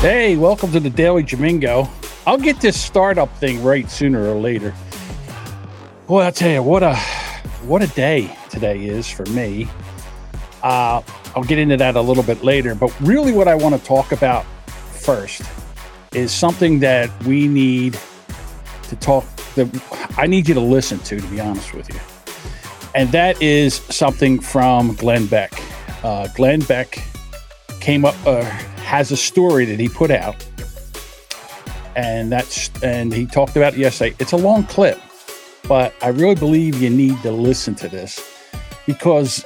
Hey, welcome to The Daily Jamingo. I'll get this startup thing right sooner or later. Well, I'll tell you, what a day today is for me. I'll get into that a little bit later, but really what I want to talk about first is something that we need to I need you to listen to be honest with you. And that is something from Glenn Beck. Glenn Beck came up... has a story that he put out, and he talked about it yesterday. It's a long clip, but I really believe you need to listen to this because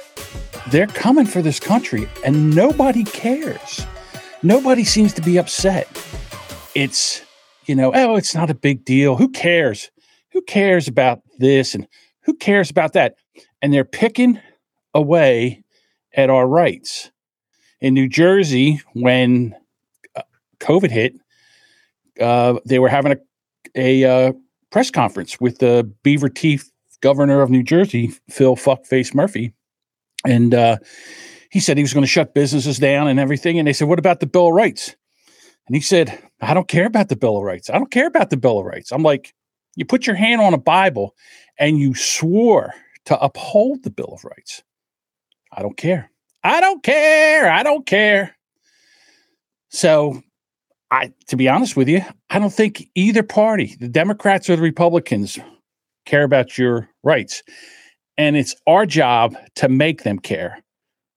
they're coming for this country and nobody cares. Nobody seems to be upset. It's, it's not a big deal. Who cares? Who cares about this and who cares about that? And they're picking away at our rights. In New Jersey, when COVID hit, they were having a press conference with the beaver teeth governor of New Jersey, Phil Fuckface Murphy. And he said he was going to shut businesses down and everything. And they said, what about the Bill of Rights? And he said, I don't care about the Bill of Rights. I don't care about the Bill of Rights. I'm like, you put your hand on a Bible and you swore to uphold the Bill of Rights. I don't care. I don't care. I don't care. So, to be honest with you, I don't think either party, the Democrats or the Republicans, care about your rights. And it's our job to make them care.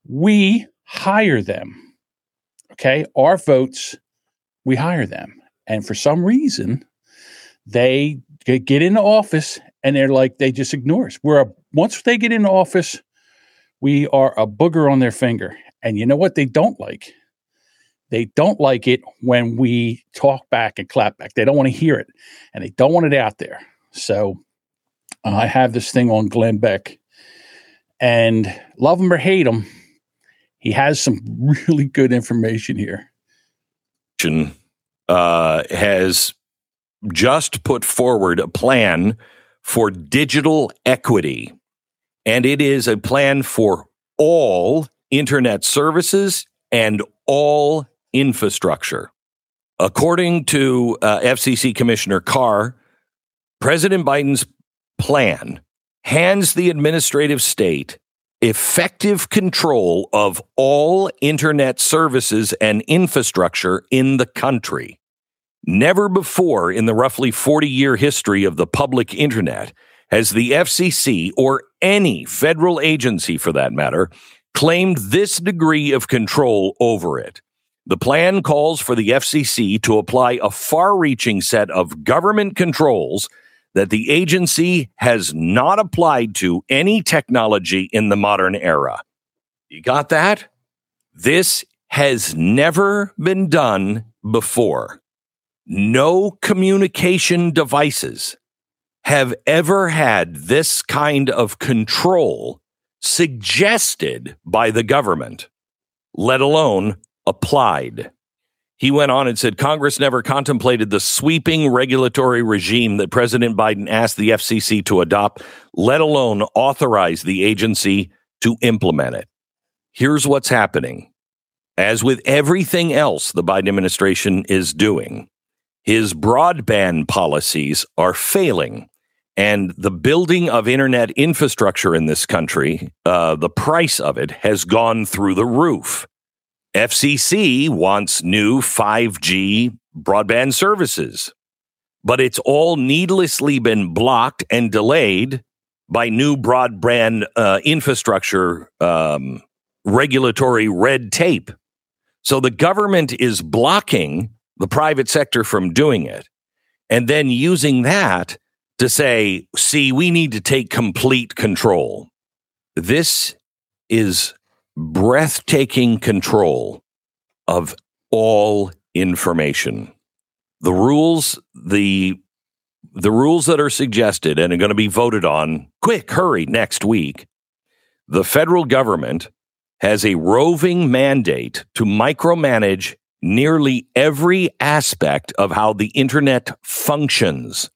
We hire them. Okay? Our votes, we hire them. And for some reason, they get into office and they're like, they just ignore us. Once they get into office, we are a booger on their finger. And you know what they don't like? They don't like it when we talk back and clap back. They don't want to hear it, and they don't want it out there. So I have this thing on Glenn Beck, and love him or hate him, he has some really good information here. Has just put forward a plan for digital equity. And it is a plan for all internet services and all infrastructure. According to FCC Commissioner Carr, President Biden's plan hands the administrative state effective control of all internet services and infrastructure in the country. Never before in the roughly 40-year history of the public internet has the FCC, or any federal agency for that matter, claimed this degree of control over it. The plan calls for the FCC to apply a far-reaching set of government controls that the agency has not applied to any technology in the modern era. You got that? This has never been done before. No communication devices have ever had this kind of control suggested by the government, let alone applied. He went on and said, Congress never contemplated the sweeping regulatory regime that President Biden asked the FCC to adopt, let alone authorize the agency to implement it. Here's what's happening. As with everything else the Biden administration is doing, his broadband policies are failing, and the building of internet infrastructure in this country, the price of it has gone through the roof. FCC wants new 5G broadband services, but it's all needlessly been blocked and delayed by new broadband infrastructure regulatory red tape. So the government is blocking the private sector from doing it, and then using that to say, see, we need to take complete control. This is breathtaking control of all information. The rules, the rules that are suggested and are going to be voted on, quick, hurry, next week, the federal government has a roving mandate to micromanage nearly every aspect of how the internet functions,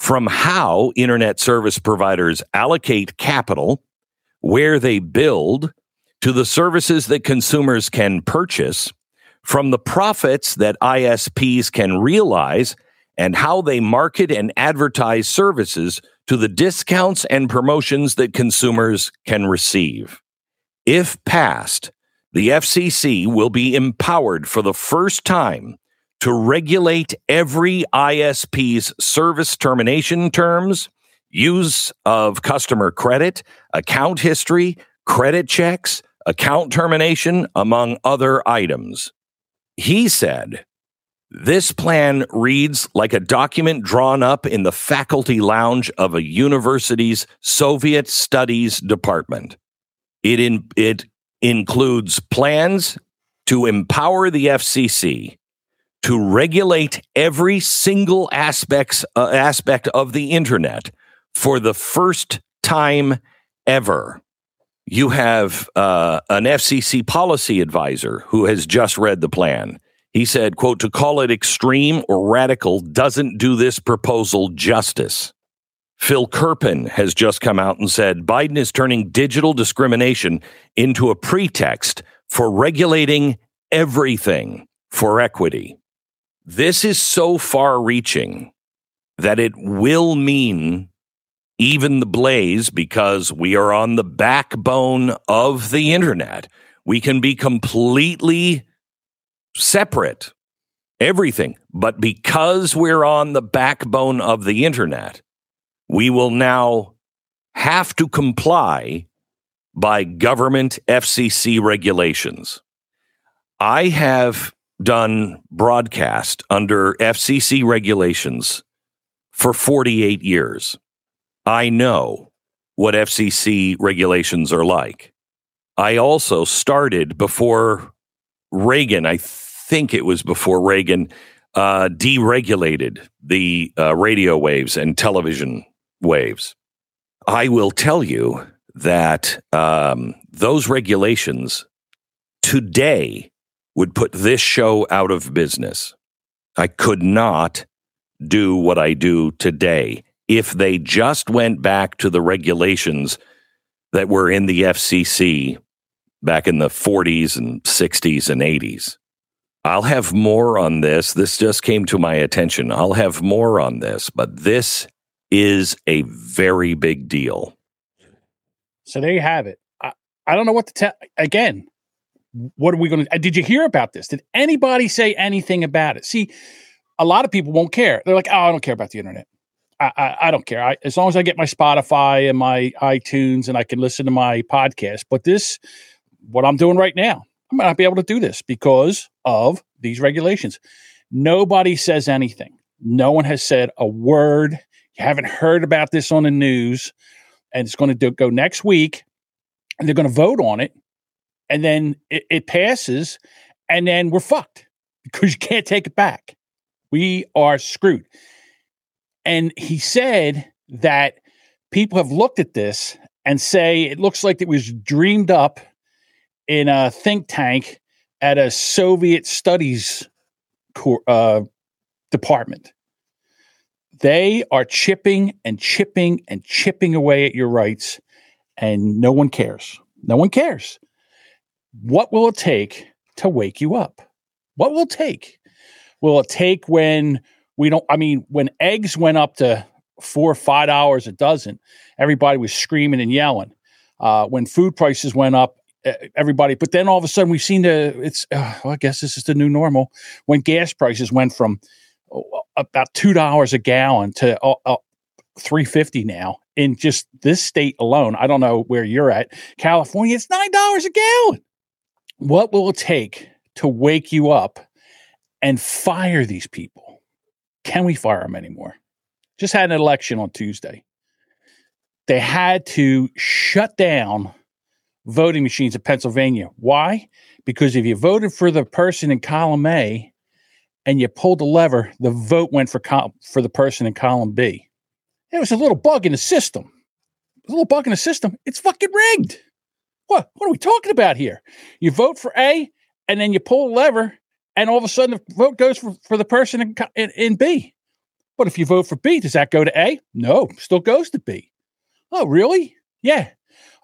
from how internet service providers allocate capital, where they build, to the services that consumers can purchase, from the profits that ISPs can realize, and how they market and advertise services to the discounts and promotions that consumers can receive. If passed, the FCC will be empowered for the first time to regulate every ISP's service termination terms, use of customer credit, account history, credit checks, account termination, among other items. He said, "This plan reads like a document drawn up in the faculty lounge of a university's Soviet Studies department. It includes plans to empower the FCC to regulate every single aspect of the internet for the first time ever." You have an FCC policy advisor who has just read the plan. He said, quote, "To call it extreme or radical doesn't do this proposal justice." Phil Kirpin has just come out and said, Biden is turning digital discrimination into a pretext for regulating everything for equity. This is so far-reaching that it will mean even the blaze, because we are on the backbone of the internet. We can be completely separate, everything. But because we're on the backbone of the internet, we will now have to comply by government FCC regulations. I have done broadcast under FCC regulations for 48 years. I know what FCC regulations are like. I also started before Reagan, I think it was before Reagan, deregulated the radio waves and television waves. I will tell you that those regulations today would put this show out of business. I could not do what I do today if they just went back to the regulations that were in the FCC back in the 40s and 60s and 80s. I'll have more on this. This just came to my attention. I'll have more on this, but this is a very big deal. So there you have it. I don't know what to tell. Again, what are we going to... Did you hear about this? Did anybody say anything about it? See, a lot of people won't care. They're like, oh, I don't care about the internet. I don't care. As long as I get my Spotify and my iTunes and I can listen to my podcast. But this, what I'm doing right now, I might not be able to do this because of these regulations. Nobody says anything. No one has said a word. You haven't heard about this on the news. And it's going to go next week. And they're going to vote on it. And then it passes. And then we're fucked because you can't take it back. We are screwed. And he said that people have looked at this and say it looks like it was dreamed up in a think tank at a Soviet Studies department. They are chipping and chipping and chipping away at your rights, and no one cares. No one cares. What will it take to wake you up? What will it take? Will it take when... when eggs went up to $4 or $5 a dozen, everybody was screaming and yelling. When food prices went up, everybody, but then all of a sudden we've seen I guess this is the new normal. When gas prices went from about $2 a gallon to $3.50 now in just this state alone. I don't know where you're at. California, it's $9 a gallon. What will it take to wake you up and fire these people? Can we fire them anymore? Just had an election on Tuesday. They had to shut down voting machines in Pennsylvania. Why? Because if you voted for the person in column A and you pulled the lever, the vote went for the person in column B. It was a little bug in the system. A little bug in the system. It's fucking rigged. What are we talking about here? You vote for A and then you pull the lever, and all of a sudden, the vote goes for the person in B. But if you vote for B, does that go to A? No, still goes to B. Oh, really? Yeah.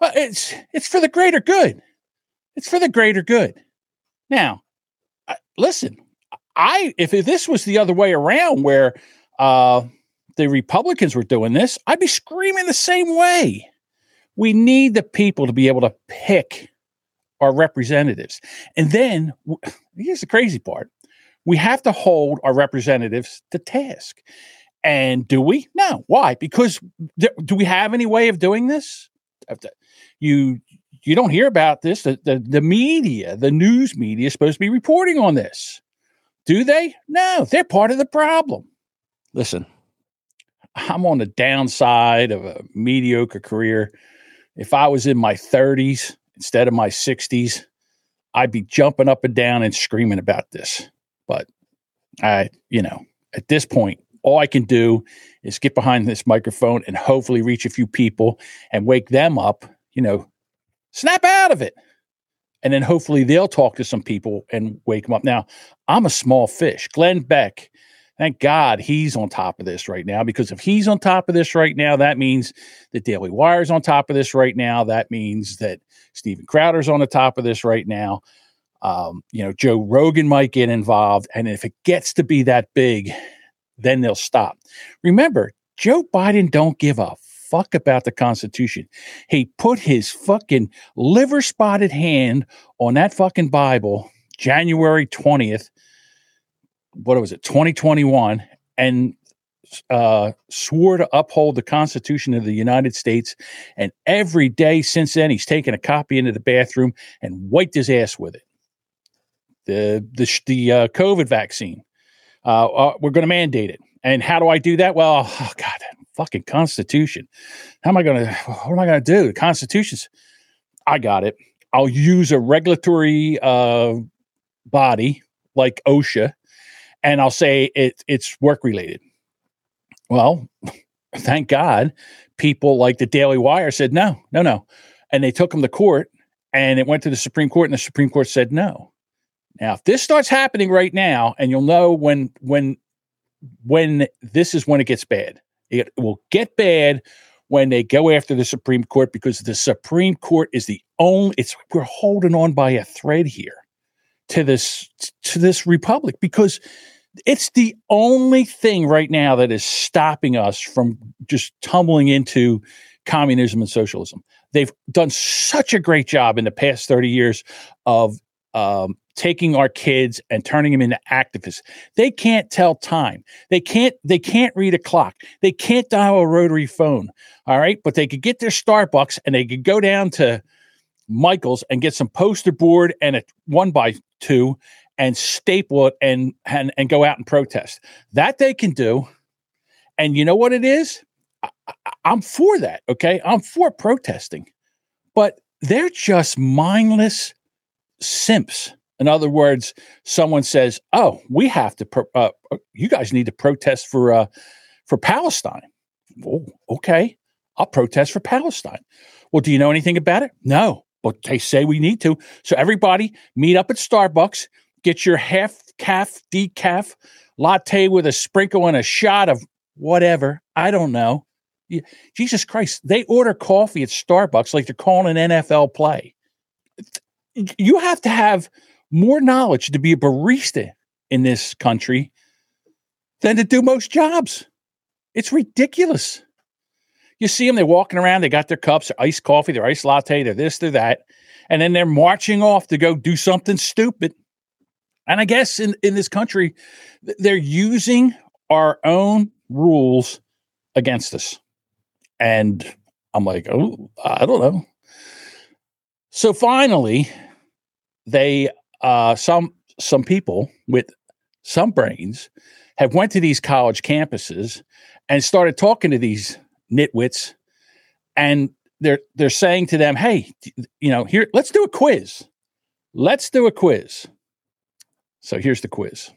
Well, it's for the greater good. It's for the greater good. Now, listen, if this was the other way around where the Republicans were doing this, I'd be screaming the same way. We need the people to be able to pick our representatives. And then, here's the crazy part. We have to hold our representatives to task. And do we? No. Why? Because do we have any way of doing this? You don't hear about this. The media, the news media is supposed to be reporting on this. Do they? No, they're part of the problem. Listen, I'm on the downside of a mediocre career. If I was in my 30s instead of my 60s, I'd be jumping up and down and screaming about this. But at this point, all I can do is get behind this microphone and hopefully reach a few people and wake them up, snap out of it. And then hopefully they'll talk to some people and wake them up. Now, I'm a small fish. Glenn Beck, thank God he's on top of this right now, because if he's on top of this right now, that means the Daily Wire is on top of this right now. That means that Steven Crowder's on the top of this right now. Joe Rogan might get involved. And if it gets to be that big, then they'll stop. Remember, Joe Biden don't give a fuck about the Constitution. He put his fucking liver-spotted hand on that fucking Bible January 20th, 2021, and swore to uphold the Constitution of the United States. And every day since then, he's taken a copy into the bathroom and wiped his ass with it. The COVID vaccine, we're going to mandate it. And how do I do that? Well, oh God, that fucking Constitution. What am I going to do? The Constitution's, I got it. I'll use a regulatory body like OSHA, and I'll say it's work-related. Well, thank God people like the Daily Wire said no. And they took them to court, and it went to the Supreme Court, and the Supreme Court said no. Now, if this starts happening right now, and you'll know when this is when it gets bad. It will get bad when they go after the Supreme Court, because the Supreme Court is we're holding on by a thread here to this republic, because it's the only thing right now that is stopping us from just tumbling into communism and socialism. They've done such a great job in the past 30 years of taking our kids and turning them into activists. They can't tell time. They can't read a clock. They can't dial a rotary phone. All right. But they could get their Starbucks, and they could go down to Michael's and get some poster board and a 1x2 and staple it and go out and protest. That they can do. And you know what it is? I'm for that. Okay. I'm for protesting, but they're just mindless simps. In other words, someone says, "Oh, we have to. You guys need to protest for Palestine." Oh, okay, I'll protest for Palestine. Well, do you know anything about it? No, but they say we need to. So everybody, meet up at Starbucks, get your half-calf decaf latte with a sprinkle and a shot of whatever. I don't know. Jesus Christ, they order coffee at Starbucks like they're calling an NFL play. You have to have more knowledge to be a barista in this country than to do most jobs. It's ridiculous. You see them, they're walking around, they got their cups, their iced coffee, their iced latte, their this, their that, and then they're marching off to go do something stupid. And I guess in this country, they're using our own rules against us. And I'm like, oh, I don't know. So finally, they some people with some brains have went to these college campuses and started talking to these nitwits, and they're saying to them, "Hey, here, let's do a quiz. Let's do a quiz." So here's the quiz.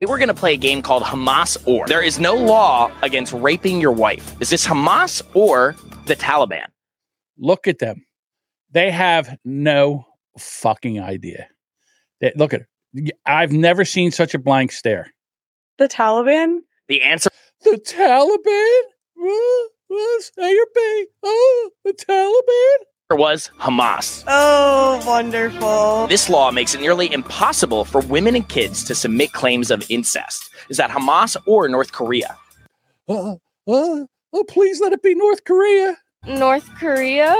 We're going to play a game called Hamas or. There is no law against raping your wife. Is this Hamas or the Taliban? Look at them. They have no fucking idea. Look at it. I've never seen such a blank stare. The Taliban? The answer. The Taliban? Oh, the Taliban? Was Hamas. Oh, wonderful. This law makes it nearly impossible for women and kids to submit claims of incest. Is that Hamas or North Korea? Oh, please let it be North Korea. North Korea?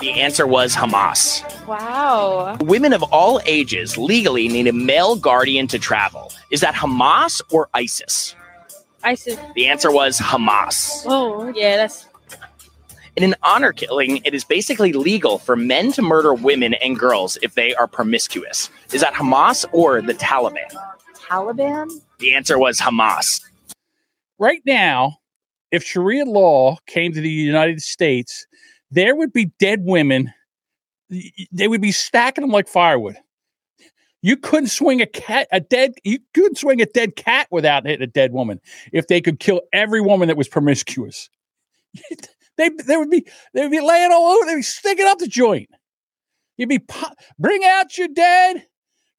The answer was Hamas. Wow. Women of all ages legally need a male guardian to travel. Is that Hamas or ISIS? ISIS. The answer was Hamas. Oh, yeah, that's... In an honor killing, it is basically legal for men to murder women and girls if they are promiscuous. Is that Hamas or the Taliban? Taliban? The answer was Hamas. Right now, if Sharia law came to the United States, there would be dead women. They would be stacking them like firewood. You couldn't swing a dead cat without hitting a dead woman if they could kill every woman that was promiscuous. They would be laying all over. They'd be sticking up the joint. You'd be bring out your dead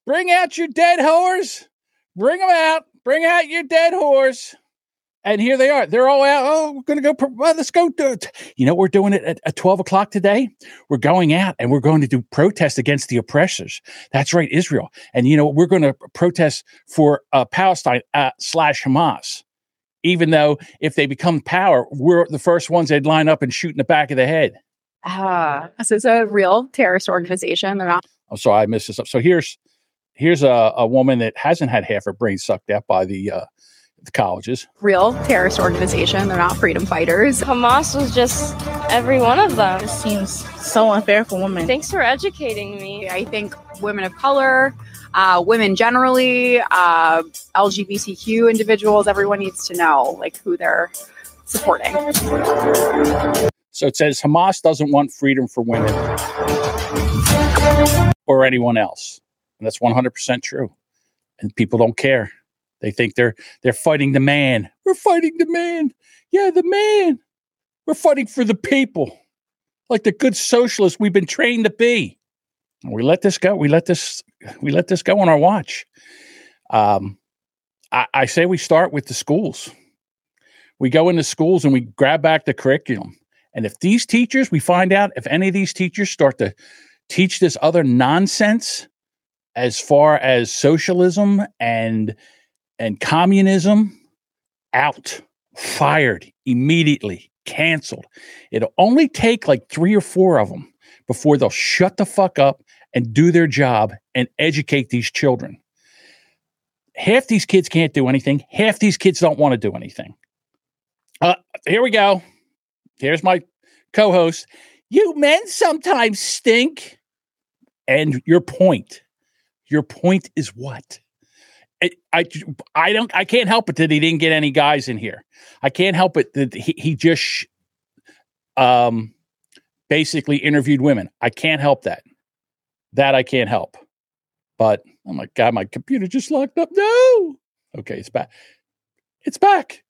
whores, bring them out, bring out your dead whores, and here they are. They're all out. Oh, we're gonna go. Let's go do it. You know, we're doing it at 12:00 today. We're going out and we're going to do protest against the oppressors. That's right, Israel. And you know, we're going to protest for Palestine / Hamas. Even though if they become power, we're the first ones they'd line up and shoot in the back of the head. So it's a real terrorist organization. I'm sorry, I messed this up. So here's a woman that hasn't had half her brain sucked out by the colleges. Real terrorist organization. They're not freedom fighters. Hamas was just every one of them. It seems so unfair for women. Thanks for educating me. I think women of color, women generally, LGBTQ individuals, everyone needs to know like who they're supporting. So it says Hamas doesn't want freedom for women or anyone else. And that's 100% true. And people don't care. They think they're fighting the man. We're fighting the man. Yeah, the man. We're fighting for the people. Like the good socialists we've been trained to be. And we let this go. We let this go on our watch. I say we start with the schools. We go into schools and we grab back the curriculum. And if these teachers, we find out if any of these teachers start to teach this other nonsense as far as socialism and communism, out, fired immediately, canceled. It'll only take like 3 or 4 of them before they'll shut the fuck up and do their job and educate these children. Half these kids can't do anything. Half these kids don't want to do anything. Here we go. Here's my co-host. You men sometimes stink. And your point is what? I can't help it that he didn't get any guys in here. I can't help it that he just basically interviewed women. I can't help that. That I can't help. But oh my God, my computer just locked up. No. Okay, it's back. It's back.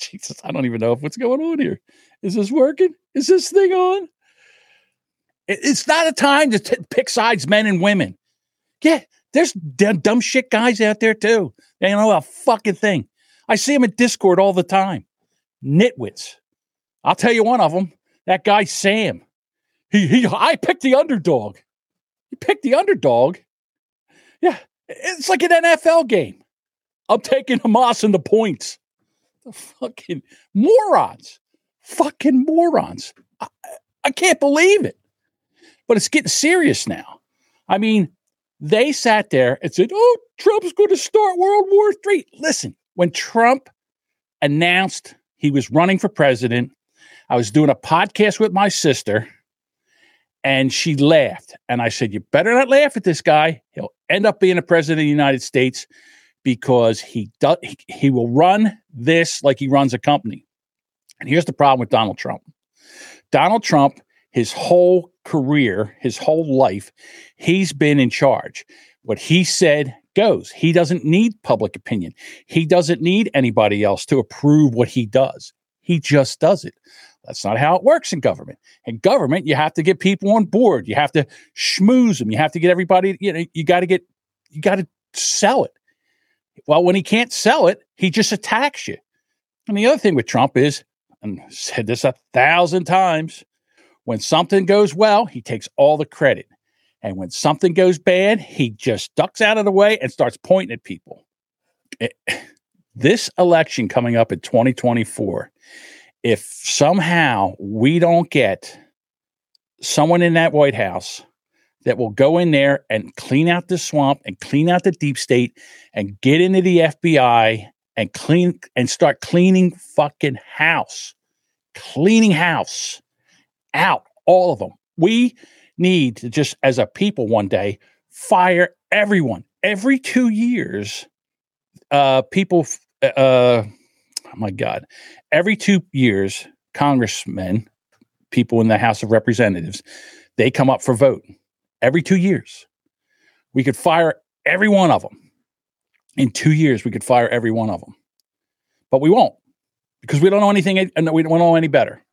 Jesus, I don't even know what's going on here. Is this working? Is this thing on? It's not a time to pick sides, men and women. Yeah. There's dumb shit guys out there, too. They don't know a fucking thing. I see them in Discord all the time. Nitwits. I'll tell you one of them. That guy, Sam. I picked the underdog. You picked the underdog? Yeah. It's like an NFL game. I'm taking Hamas and the points. The fucking morons. Fucking morons. I can't believe it. But it's getting serious now. I mean... They sat there and said, oh, Trump's going to start World War III. Listen, when Trump announced he was running for president, I was doing a podcast with my sister, and she laughed. And I said, you better not laugh at this guy. He'll end up being a president of the United States because he will run this like he runs a company. And here's the problem with Donald Trump. Donald Trump, his whole career, his whole life, he's been in charge. What he said goes. He doesn't need public opinion. He doesn't need anybody else to approve what he does. He just does it. That's not how it works in government. In government, you have to get people on board. You have to schmooze them. You have to get everybody, you know, you got to sell it. Well, when he can't sell it, He just attacks you. And the other thing with Trump is, and I've said this 1,000 times, when something goes well, he takes all the credit. And when something goes bad, he just ducks out of the way and starts pointing at people. This election coming up in 2024, if somehow we don't get someone in that White House that will go in there and clean out the swamp and clean out the deep state and get into the FBI and clean and start cleaning fucking house, cleaning house out, all of them. We need to just, as a people one day, fire everyone. Every 2 years, every 2 years, congressmen, people in the House of Representatives, they come up for vote. Every 2 years. We could fire every one of them. In 2 years, we could fire every one of them. But we won't, because we don't know anything and we don't know any better.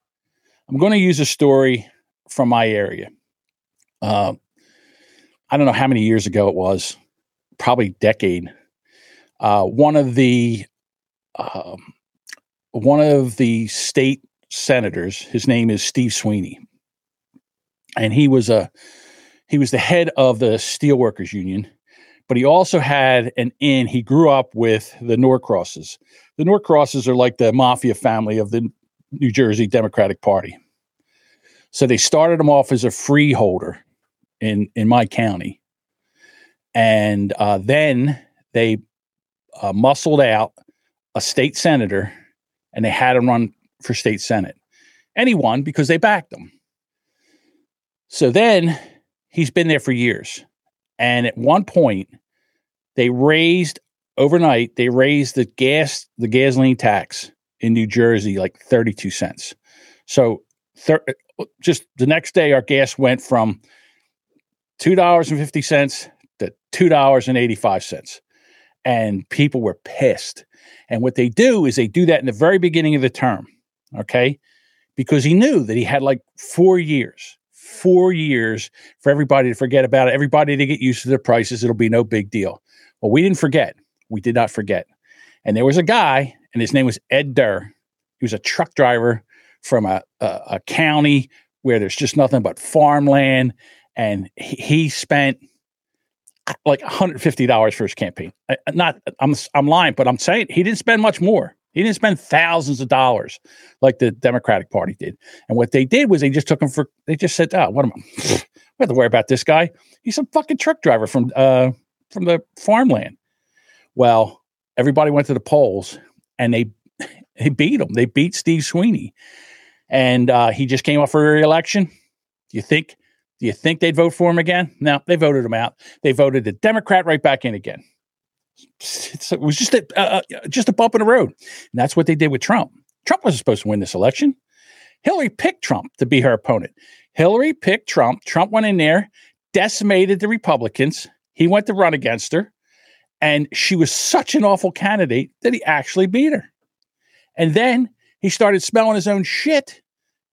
I'm going to use a story from my area. I don't know how many years ago it was, probably a decade. One of the state senators, his name is Steve Sweeney, and he was the head of the Steelworkers Union, but he also had an in. He grew up with the Norcrosses. The Norcrosses are like the mafia family of the New Jersey Democratic Party. So they started him off as a freeholder in my county, and then they muscled out a state senator, and they had him run for state senate. And he won because they backed him. So then he's been there for years. And at one point, overnight, they raised the gasoline tax in New Jersey like 32 cents. So just the next day, our gas went from $2.50 to $2.85. And people were pissed. And what they do is they do that in the very beginning of the term, okay? Because he knew that he had like 4 years for everybody to forget about it, everybody to get used to their prices. It'll be no big deal. Well, we didn't forget. We did not forget. And there was a guy, and his name was Ed Durr. He was a truck driver from a county where there's just nothing but farmland. And he spent like $150 for his campaign. I'm lying, but I'm saying he didn't spend much more. He didn't spend thousands of dollars like the Democratic Party did. And what they did was they just said, "Oh, what am I? We have to worry about this guy. He's some fucking truck driver from the farmland." Well, everybody went to the polls and they beat him. They beat Steve Sweeney, and he just came up for re-election. Do you think they'd vote for him again? No, they voted him out. They voted the Democrat right back in again. It was just a bump in the road. And that's what they did with Trump. Trump wasn't supposed to win this election. Hillary picked Trump to be her opponent. Hillary picked Trump. Trump went in there, decimated the Republicans. He went to run against her. And she was such an awful candidate that he actually beat her. And then he started smelling his own shit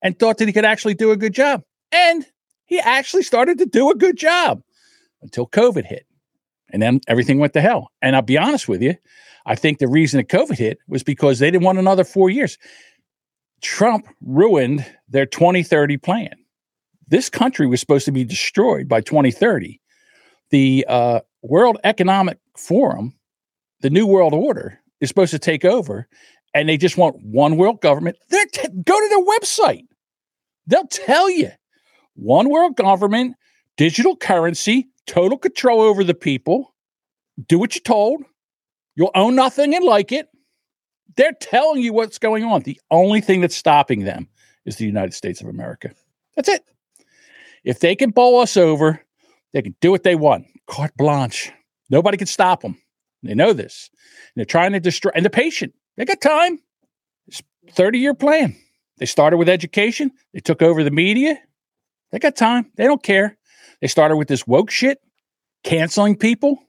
and thought that he could actually do a good job. And he actually started to do a good job until COVID hit. And then everything went to hell. And I'll be honest with you, I think the reason that COVID hit was because they didn't want another 4 years. Trump ruined their 2030 plan. This country was supposed to be destroyed by 2030. The World Economic Forum, the New World Order, is supposed to take over, and they just want one world government. Go to their website. They'll tell you. One world government, digital currency, total control over the people. Do what you're told. You'll own nothing and like it. They're telling you what's going on. The only thing that's stopping them is the United States of America. That's it. If they can bowl us over, they can do what they want. Carte blanche. Nobody can stop them. They know this. And they're trying to destroy. And they're patient. They got time. It's a 30-year plan. They started with education. They took over the media. They got time. They don't care. They started with this woke shit, canceling people.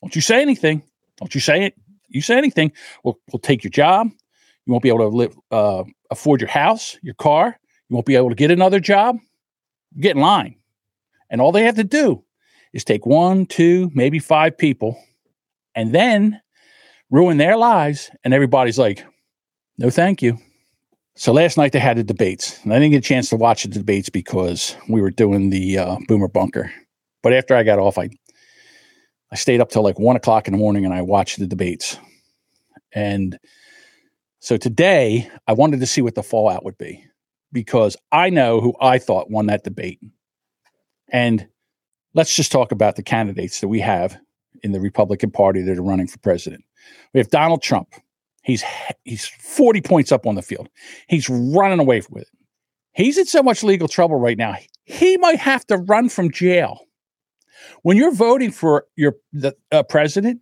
Don't you say anything. Don't you say it. You say anything, we'll take your job. You won't be able to afford your house, your car. You won't be able to get another job. Get in line. And all they have to do is take one, two, maybe five people, and then ruin their lives. And everybody's like, no, thank you. So last night they had the debates, and I didn't get a chance to watch the debates because we were doing the Boomer Bunker. But after I got off, I stayed up till like 1 o'clock in the morning and I watched the debates. And so today I wanted to see what the fallout would be, because I know who I thought won that debate. And let's just talk about the candidates that we have in the Republican Party that are running for president. We have Donald Trump. He's 40 points up on the field. He's running away with it. He's in so much legal trouble right now, he might have to run from jail. When you're voting for the president,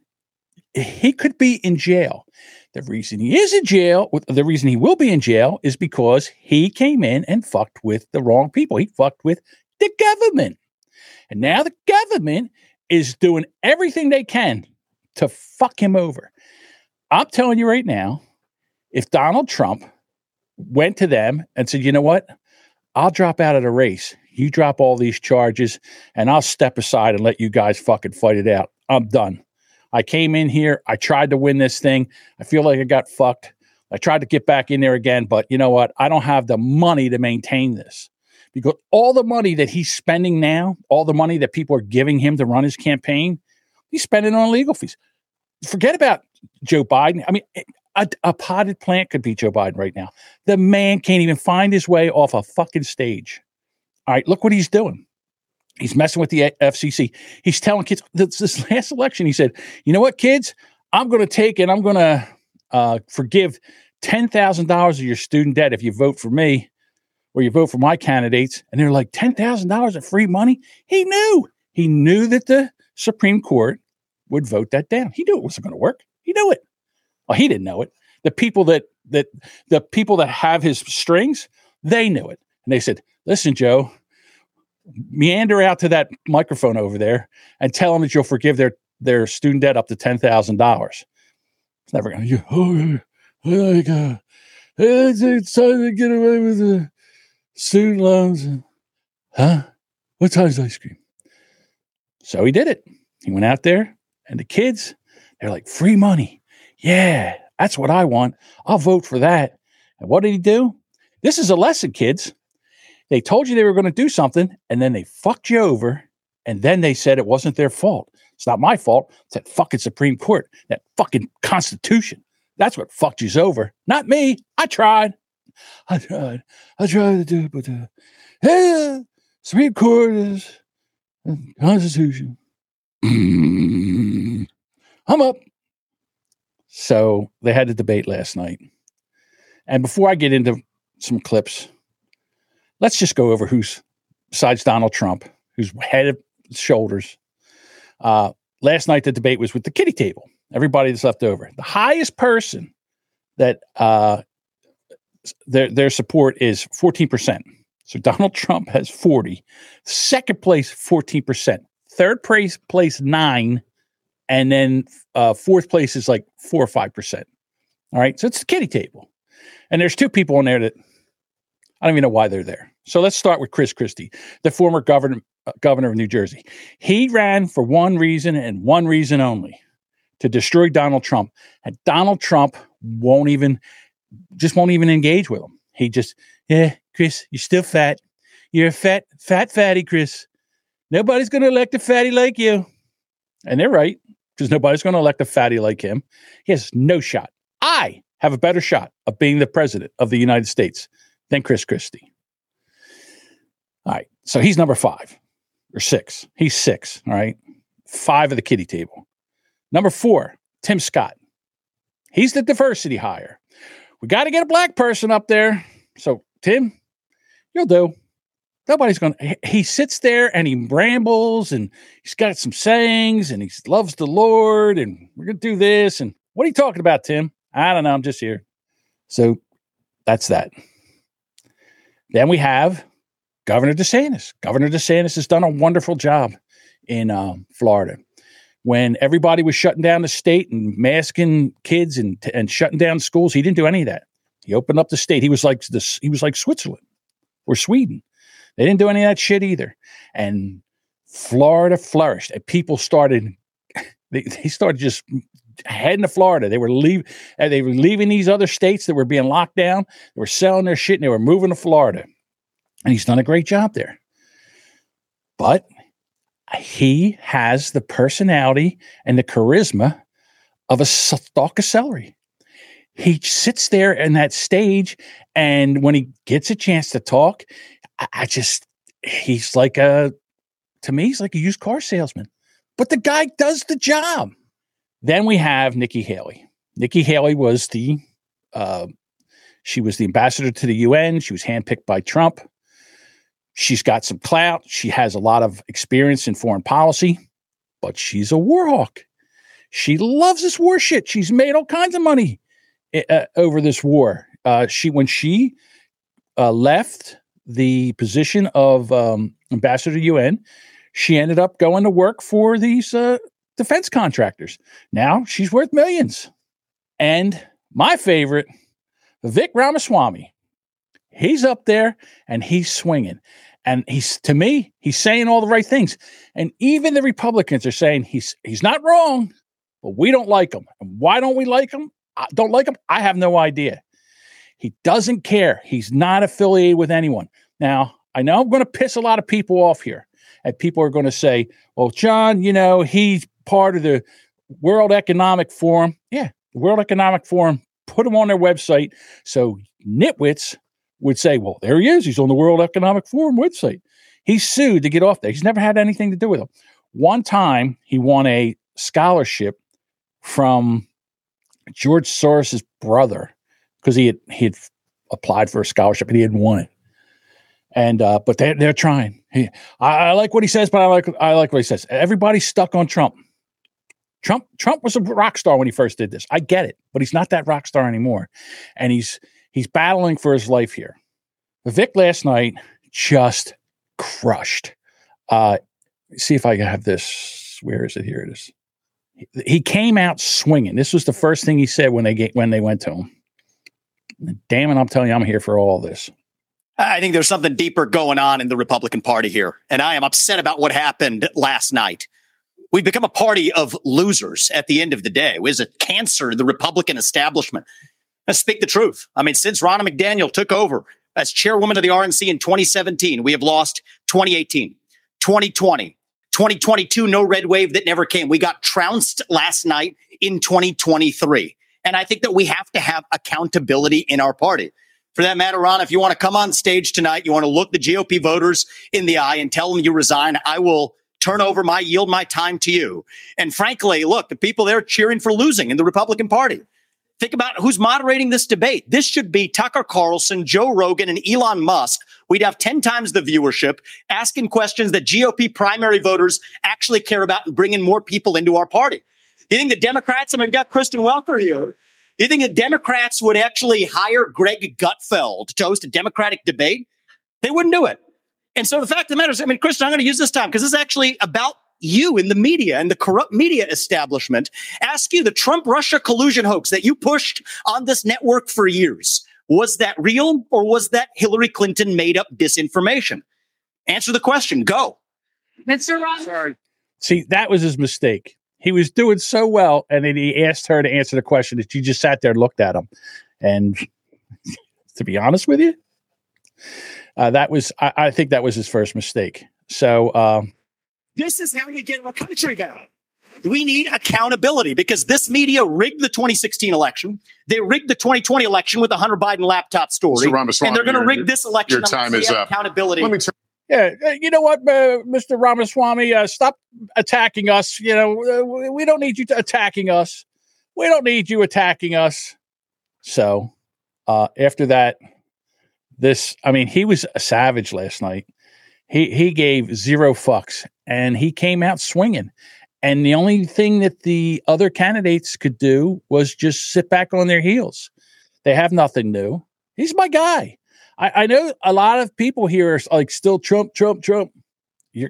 he could be in jail. The reason he is in jail, the reason he will be in jail, is because he came in and fucked with the wrong people. He fucked with the government. And now the government is doing everything they can to fuck him over. I'm telling you right now, if Donald Trump went to them and said, you know what, I'll drop out of the race. You drop all these charges and I'll step aside and let you guys fucking fight it out. I'm done. I came in here. I tried to win this thing. I feel like I got fucked. I tried to get back in there again, but you know what? I don't have the money to maintain this, because all the money that he's spending now, all the money that people are giving him to run his campaign, he's spending on legal fees. Forget about Joe Biden. I mean, a potted plant could be Joe Biden right now. The man can't even find his way off a fucking stage. All right, look what he's doing. He's messing with the FCC. He's telling kids, this last election, he said, you know what, kids, I'm going to take and I'm going to forgive $10,000 of your student debt if you vote for me or you vote for my candidates. And they're like, $10,000 of free money? He knew that the Supreme Court would vote that down. He knew it wasn't going to work. He knew it. Well, he didn't know it. The people that have his strings, they knew it. And they said, listen, Joe, meander out to that microphone over there and tell them that you'll forgive their student debt up to $10,000. It's never going to it's time to get away with the student loans. And, huh? What time's ice cream? So he did it. He went out there, and the kids, they're like, free money. Yeah, that's what I want. I'll vote for that. And what did he do? This is a lesson, kids. They told you they were going to do something, and then they fucked you over, and then they said it wasn't their fault. It's not my fault. It's that fucking Supreme Court, that fucking Constitution. That's what fucked you over. Not me. I tried. I tried to do it, but the Supreme Court is the Constitution. I'm up. So they had a debate last night. And before I get into some clips, let's just go over who's, besides Donald Trump, who's head of shoulders. Last night, the debate was with the kiddie table. Everybody that's left over. The highest person that their support is 14%. So Donald Trump has 40. Second place, 14%. Third place 9, and then fourth place is like 4 or 5%. All right, so it's the kiddie table, and there's two people in there that I don't even know why they're there. So let's start with Chris Christie, the former governor of New Jersey. He ran for one reason and one reason only: to destroy Donald Trump. And Donald Trump won't even engage with him. He just, Chris, you're still fat. You're a fat fatty, Chris. Nobody's going to elect a fatty like you. And they're right, because nobody's going to elect a fatty like him. He has no shot. I have a better shot of being the president of the United States than Chris Christie. All right, so he's number 5 or 6. He's 6, all right? 5 of the kiddie table. Number 4, Tim Scott. He's the diversity hire. We got to get a black person up there. So, Tim, you'll do. Nobody's going to, he sits there and he rambles and he's got some sayings and he loves the Lord and we're going to do this. And what are you talking about, Tim? I don't know. I'm just here. So that's that. Then we have Governor DeSantis. Governor DeSantis has done a wonderful job in Florida. When everybody was shutting down the state and masking kids and shutting down schools, he didn't do any of that. He opened up the state. He was like this. He was like Switzerland or Sweden. They didn't do any of that shit either. And Florida flourished. And people started just heading to Florida. They were leaving these other states that were being locked down. They were selling their shit and they were moving to Florida. And he's done a great job there. But he has the personality and the charisma of a stalk of celery. He sits there in that stage, and when he gets a chance to talk, he's like to me, he's like a used car salesman. But the guy does the job. Then we have Nikki Haley. Nikki Haley was she was the ambassador to the UN. She was handpicked by Trump. She's got some clout. She has a lot of experience in foreign policy, but she's a war hawk. She loves this war shit. She's made all kinds of money over this war. When she left the position of ambassador to the UN, she ended up going to work for these defense contractors. Now she's worth millions. And my favorite, Vivek Ramaswamy, he's up there and he's swinging. And he's saying all the right things. And even the Republicans are saying he's not wrong, but we don't like him. And why don't we like him? I don't like him. I have no idea. He doesn't care. He's not affiliated with anyone. Now, I know I'm going to piss a lot of people off here. And people are going to say, well, John, he's part of the World Economic Forum. Yeah, the World Economic Forum put him on their website. So nitwits would say, well, there he is. He's on the World Economic Forum website. He's sued to get off there. He's never had anything to do with him. One time he won a scholarship from George Soros's brother because he had applied for a scholarship and he hadn't won it. And but they're trying. I like what he says, but I like what he says. Everybody's stuck on Trump. Trump was a rock star when he first did this. I get it, but he's not that rock star anymore, and he's battling for his life here. Vivek last night just crushed. See if I have this. Where is it? Here it is. He came out swinging. This was the first thing he said when they went to him. Damn it! I'm telling you, I'm here for all this. I think there's something deeper going on in the Republican Party here, and I am upset about what happened last night. We've become a party of losers at the end of the day. It's a cancer to the Republican establishment. Let's speak the truth. I mean, since Ronna McDaniel took over as chairwoman of the RNC in 2017, we have lost 2018, 2020, 2022, no red wave that never came. We got trounced last night in 2023, and I think that we have to have accountability in our party. For that matter, Ron, if you want to come on stage tonight, you want to look the GOP voters in the eye and tell them you resign, I will turn over yield my time to you. And frankly, look, the people there cheering for losing in the Republican Party. Think about who's moderating this debate. This should be Tucker Carlson, Joe Rogan, and Elon Musk. We'd have 10 times the viewership asking questions that GOP primary voters actually care about and bringing more people into our party. You think the Democrats, I mean, we've got Kristen Welker here. Do you think the Democrats would actually hire Greg Gutfeld to host a Democratic debate? They wouldn't do it. And so the fact of the matter is, I mean, Christian, I'm going to use this time because this is actually about you in the media and the corrupt media establishment. Ask you, the Trump-Russia collusion hoax that you pushed on this network for years, was that real or was that Hillary Clinton made up disinformation? Answer the question. Go. Mr. Ron. Sorry. See, that was his mistake. He was doing so well, and then he asked her to answer the question that you just sat there and looked at him. And to be honest with you, I think that was his first mistake. So this is how you get a country down. We need accountability because this media rigged the 2016 election. They rigged the 2020 election with the Hunter Biden laptop story. And they're going to rig this election. Your time is up. Accountability. Let me Yeah, you know what, Mr. Ramaswamy, stop attacking us. We don't need you attacking us. We don't need you attacking us. So after that, he was a savage last night. He gave zero fucks, and he came out swinging. And the only thing that the other candidates could do was just sit back on their heels. They have nothing new. He's my guy. I know a lot of people here are like still Trump. You're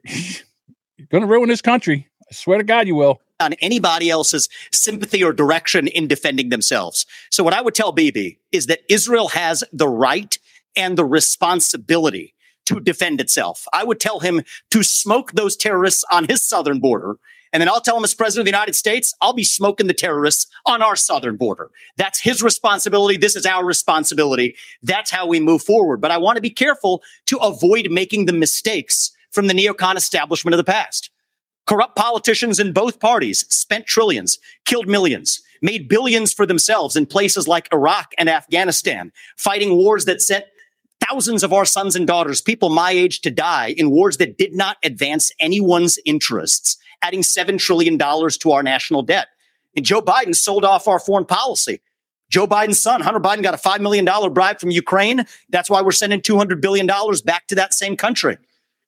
going to ruin this country. I swear to God, you will. On anybody else's sympathy or direction in defending themselves. So what I would tell Bibi is that Israel has the right and the responsibility to defend itself. I would tell him to smoke those terrorists on his southern border and then I'll tell him as president of the United States, I'll be smoking the terrorists on our southern border. That's his responsibility. This is our responsibility. That's how we move forward. But I want to be careful to avoid making the mistakes from the neocon establishment of the past. Corrupt politicians in both parties spent trillions, killed millions, made billions for themselves in places like Iraq and Afghanistan, fighting wars that sent thousands of our sons and daughters, people my age, to die in wars that did not advance anyone's interests, adding $7 trillion to our national debt. And Joe Biden sold off our foreign policy. Joe Biden's son, Hunter Biden, got a $5 million bribe from Ukraine. That's why we're sending $200 billion back to that same country.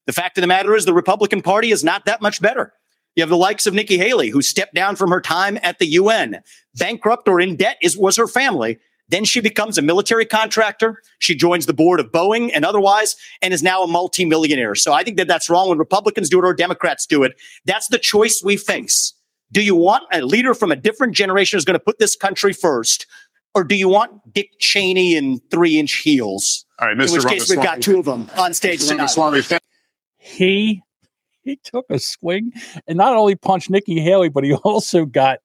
The fact of the matter is the Republican Party is not that much better. You have the likes of Nikki Haley, who stepped down from her time at the UN. Bankrupt or in debt was her family. Then she becomes a military contractor. She joins the board of Boeing and otherwise, and is now a multimillionaire. So I think that that's wrong when Republicans do it or Democrats do it. That's the choice we face. Do you want a leader from a different generation who's going to put this country first? Or do you want Dick Cheney in 3-inch heels? All right, Mr. In which case, we've got two of them on stage tonight. He took a swing and not only punched Nikki Haley, but he also got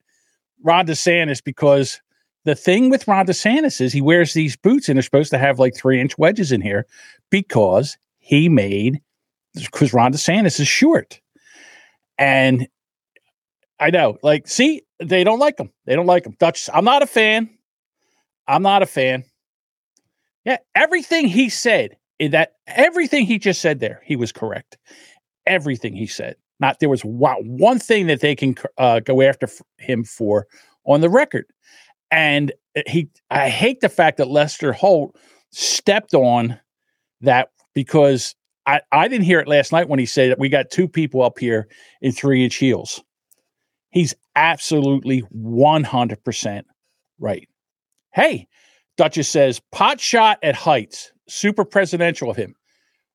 Ron DeSantis, because the thing with Ron DeSantis is he wears these boots and they're supposed to have like 3-inch wedges in here because Ron DeSantis is short. And I know, like, see, they don't like him. They don't like him. Dutch, I'm not a fan. Yeah. Everything he just said there, he was correct. Everything he said. There was one thing that they can go after him for on the record. And I hate the fact that Lester Holt stepped on that, because I didn't hear it last night when he said that we got two people up here in 3-inch heels. He's absolutely 100% right. Hey, Duchess says, pot shot at Heights, super presidential of him.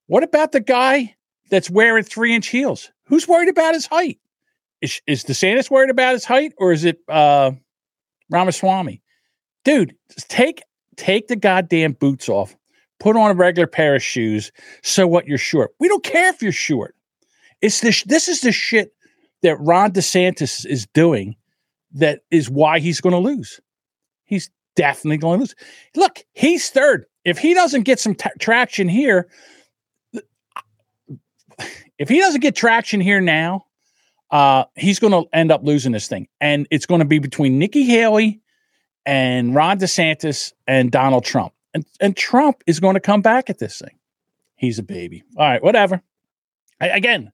What about the guy that's wearing 3-inch heels? Who's worried about his height? Is DeSantis worried about his height, or is it Ramaswamy? Dude, take the goddamn boots off. Put on a regular pair of shoes. So what, you're short. We don't care if you're short. It's this is the shit that Ron DeSantis is doing that is why he's going to lose. He's definitely going to lose. Look, he's third. If he doesn't get some traction here, if he doesn't get traction here now, he's going to end up losing this thing. And it's going to be between Nikki Haley and Ron DeSantis and Donald Trump. And Trump is going to come back at this thing. He's a baby. All right, whatever. I don't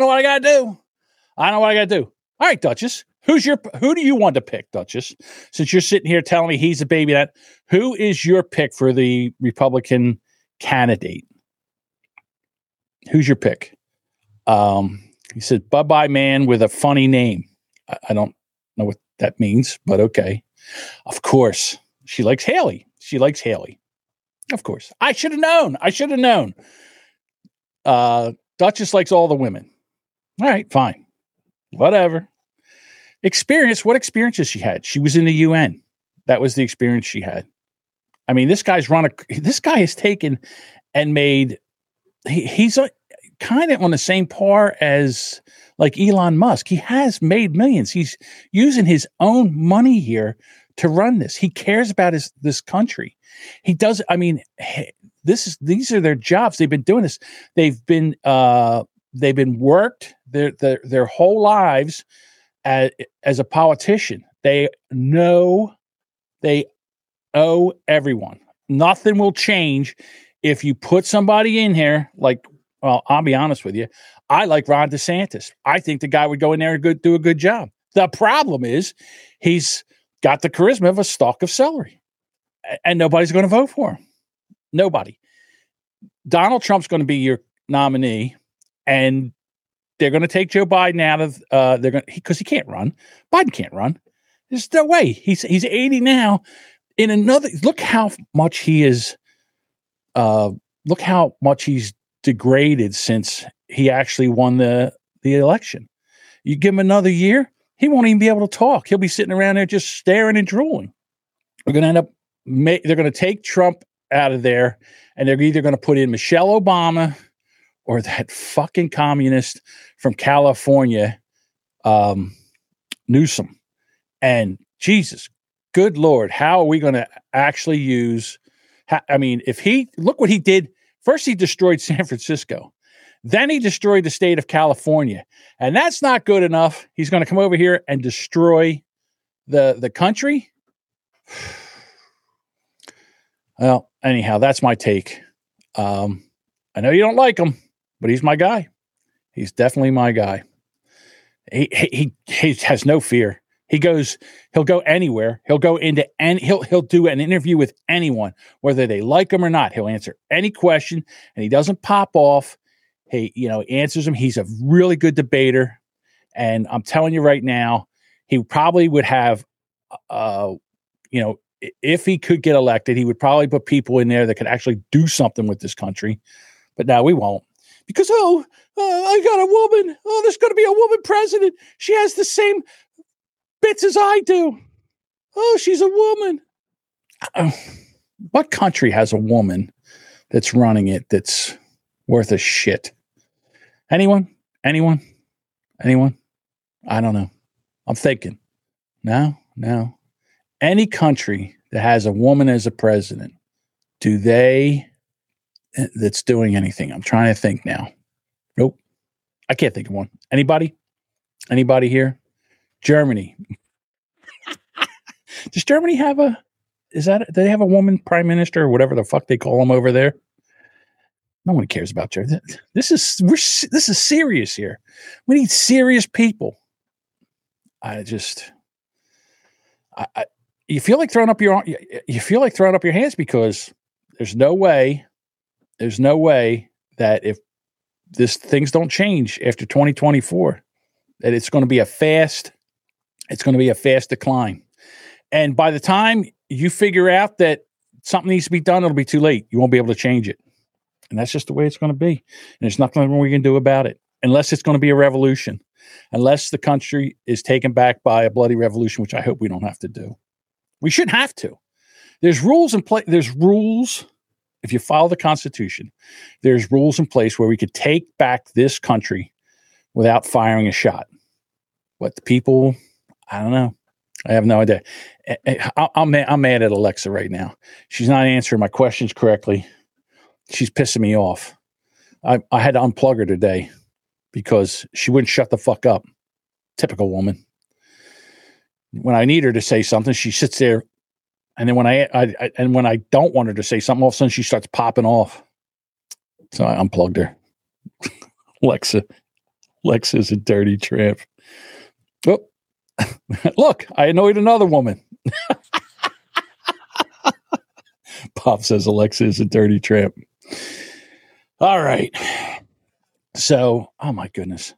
know what I got to do. All right, Duchess, who do you want to pick, Duchess? Since you're sitting here telling me he's a baby, who is your pick for the Republican candidate? Who's your pick? He said, bye-bye man with a funny name. I don't know what that means, but okay. Of course. She likes Haley. Of course. I should have known. Duchess likes all the women. All right, fine. Whatever. What experiences she had? She was in the UN. That was the experience she had. I mean, this guy has taken and made... He's kind of on the same par as like Elon Musk. He has made millions. He's using his own money here to run this. He cares about this country. He does. I mean, these are their jobs. They've been doing this. They've been worked their whole lives as a politician. They know they owe everyone. Nothing will change. If you put somebody in here, I'll be honest with you, I like Ron DeSantis. I think the guy would go in there and do a good job. The problem is he's got the charisma of a stalk of celery, and nobody's going to vote for him. Nobody. Donald Trump's going to be your nominee, and they're going to take Joe Biden out of because he can't run. Biden can't run. There's no way. He's 80 now. Look how much he is. Look how much he's degraded since he actually won the election. You give him another year, he won't even be able to talk. He'll be sitting around there just staring and drooling. They're going to take Trump out of there, and they're either going to put in Michelle Obama or that fucking communist from California, Newsom. And Jesus, good Lord, how are we going to actually use? I mean, if he, look what he did. First, he destroyed San Francisco. Then he destroyed the state of California. And that's not good enough. He's going to come over here and destroy the country. Well, anyhow, that's my take. I know you don't like him, but he's my guy. He's definitely my guy. He has no fear. He goes, he'll go anywhere. He'll go into and he'll do an interview with anyone, whether they like him or not. He'll answer any question, and he doesn't pop off. He, you know, answers them. He's a really good debater, and I'm telling you right now, he probably would have, you know, if he could get elected, he would probably put people in there that could actually do something with this country. But no, we won't. Because, I got a woman. Oh, there's going to be a woman president. She has the same bits as I do. Oh, she's a woman. What country has a woman that's running it that's worth a shit? Anyone? Anyone? Anyone? I don't know. I'm thinking. No. Any country that has a woman as a president, do they... that's doing anything? I'm trying to think now. Nope. I can't think of one. Anybody? Anybody here? Germany. Does Germany have a, is that, do they have a woman prime minister or whatever the fuck they call them over there? No one cares about Germany. This is serious here. We need serious people. You feel like throwing up your hands because there's no way that if this things don't change after 2024, that it's going to be a fast decline. And by the time you figure out that something needs to be done, it'll be too late. You won't be able to change it. And that's just the way it's going to be. And there's nothing we can do about it unless it's going to be a revolution, unless the country is taken back by a bloody revolution, which I hope we don't have to do. We shouldn't have to. There's rules in place. There's rules. If you follow the Constitution, there's rules in place where we could take back this country without firing a shot. But the people, I don't know. I have no idea. I'm mad at Alexa right now. She's not answering my questions correctly. She's pissing me off. I had to unplug her today because she wouldn't shut the fuck up. Typical woman. When I need her to say something, she sits there. And then when I don't want her to say something, all of a sudden she starts popping off. So I unplugged her. Alexa's a dirty tramp. Oh, look, I annoyed another woman. Pop says Alexa is a dirty tramp. All right. So, oh my goodness.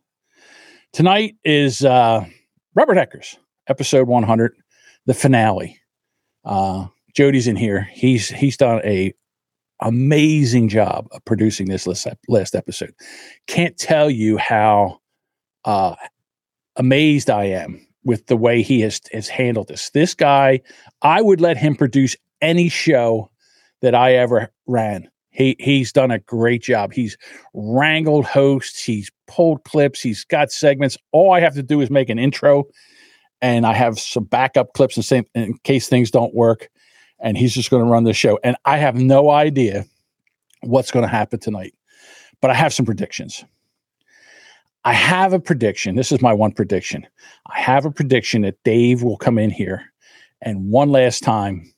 Tonight is Robert Hecker's episode 100, the finale. Jody's in here. He's done a amazing job of producing this last episode. Can't tell you how amazed I am with the way he has handled this. This guy, I would let him produce any show that I ever ran. He's done a great job. He's wrangled hosts. He's pulled clips. He's got segments. All I have to do is make an intro. And I have some backup clips in case things don't work. And he's just going to run the show. And I have no idea what's going to happen tonight. But I have some predictions. I have a prediction. This is my one prediction. I have a prediction that Dave will come in here and one last time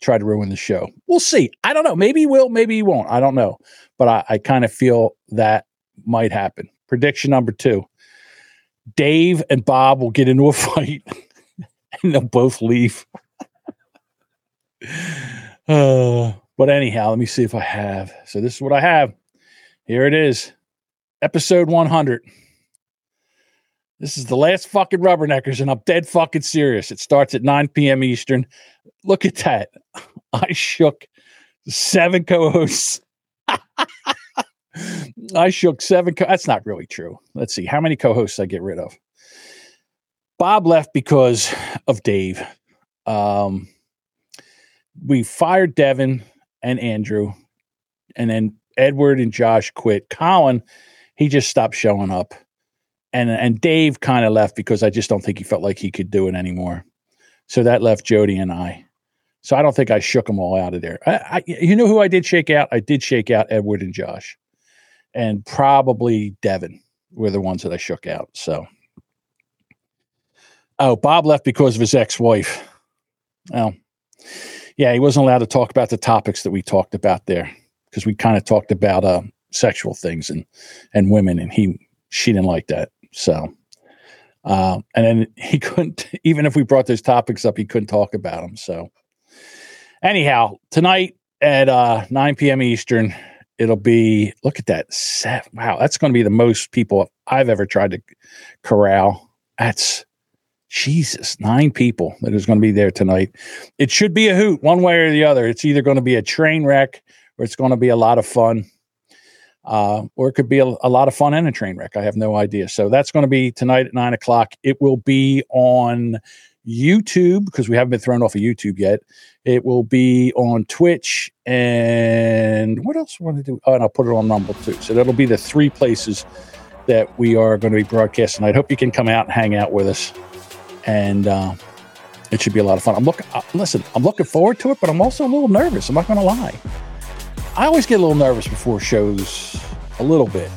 try to ruin the show. We'll see. I don't know. Maybe he will. Maybe he won't. I don't know. But I kind of feel that might happen. Prediction number 2. Dave and Bob will get into a fight and they'll both leave. But anyhow, let me see if I have. So this is what I have. Here it is. Episode 100. This is the last fucking Rubberneckers and I'm dead fucking serious. It starts at 9 p.m. Eastern. Look at that. I shook 7 co-hosts. I shook 7. That's not really true. Let's see. How many co-hosts I get rid of? Bob left because of Dave. We fired Devin and Andrew. And then Edward and Josh quit. Colin, he just stopped showing up. And Dave kind of left because I just don't think he felt like he could do it anymore. So that left Jody and I. So I don't think I shook them all out of there. You know who I did shake out? I did shake out Edward and Josh. And probably Devin were the ones that I shook out. So, oh, Bob left because of his ex-wife. Well, yeah, he wasn't allowed to talk about the topics that we talked about there because we kind of talked about sexual things and women, and she didn't like that. So, and then he couldn't, even if we brought those topics up, he couldn't talk about them. So, anyhow, tonight at 9 p.m. Eastern, it'll be, look at that set. Wow, that's going to be the most people I've ever tried to corral. That's, Jesus, 9 people that is going to be there tonight. It should be a hoot one way or the other. It's either going to be a train wreck or it's going to be a lot of fun. Or it could be a lot of fun and a train wreck. I have no idea. So that's going to be tonight at 9 o'clock. It will be on YouTube because we haven't been thrown off of YouTube yet. It will be on Twitch. And what else do I want to do? Oh, and I'll put it on Rumble too. So that'll be the three places that we are going to be broadcasting tonight. Hope you can come out and hang out with us. And it should be a lot of fun. I'm looking forward to it, but I'm also a little nervous. I'm not going to lie. I always get a little nervous before shows a little bit.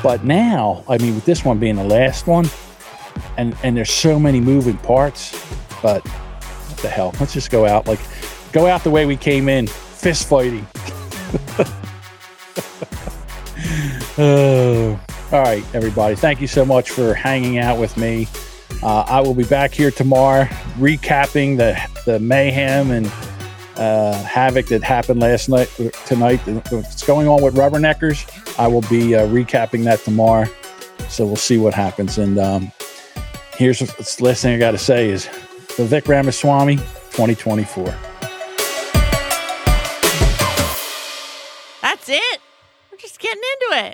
But now, I mean, with this one being the last one, and there's so many moving parts, but what the hell? Let's just go out the way we came in, fist fighting. All right, everybody. Thank you so much for hanging out with me. I will be back here tomorrow recapping the mayhem and havoc that happened last night, tonight. What's going on with Rubberneckers, I will be recapping that tomorrow. So we'll see what happens. And here's the last thing I got to say is Vivek Ramaswamy, 2024. That's it. We're just getting into it.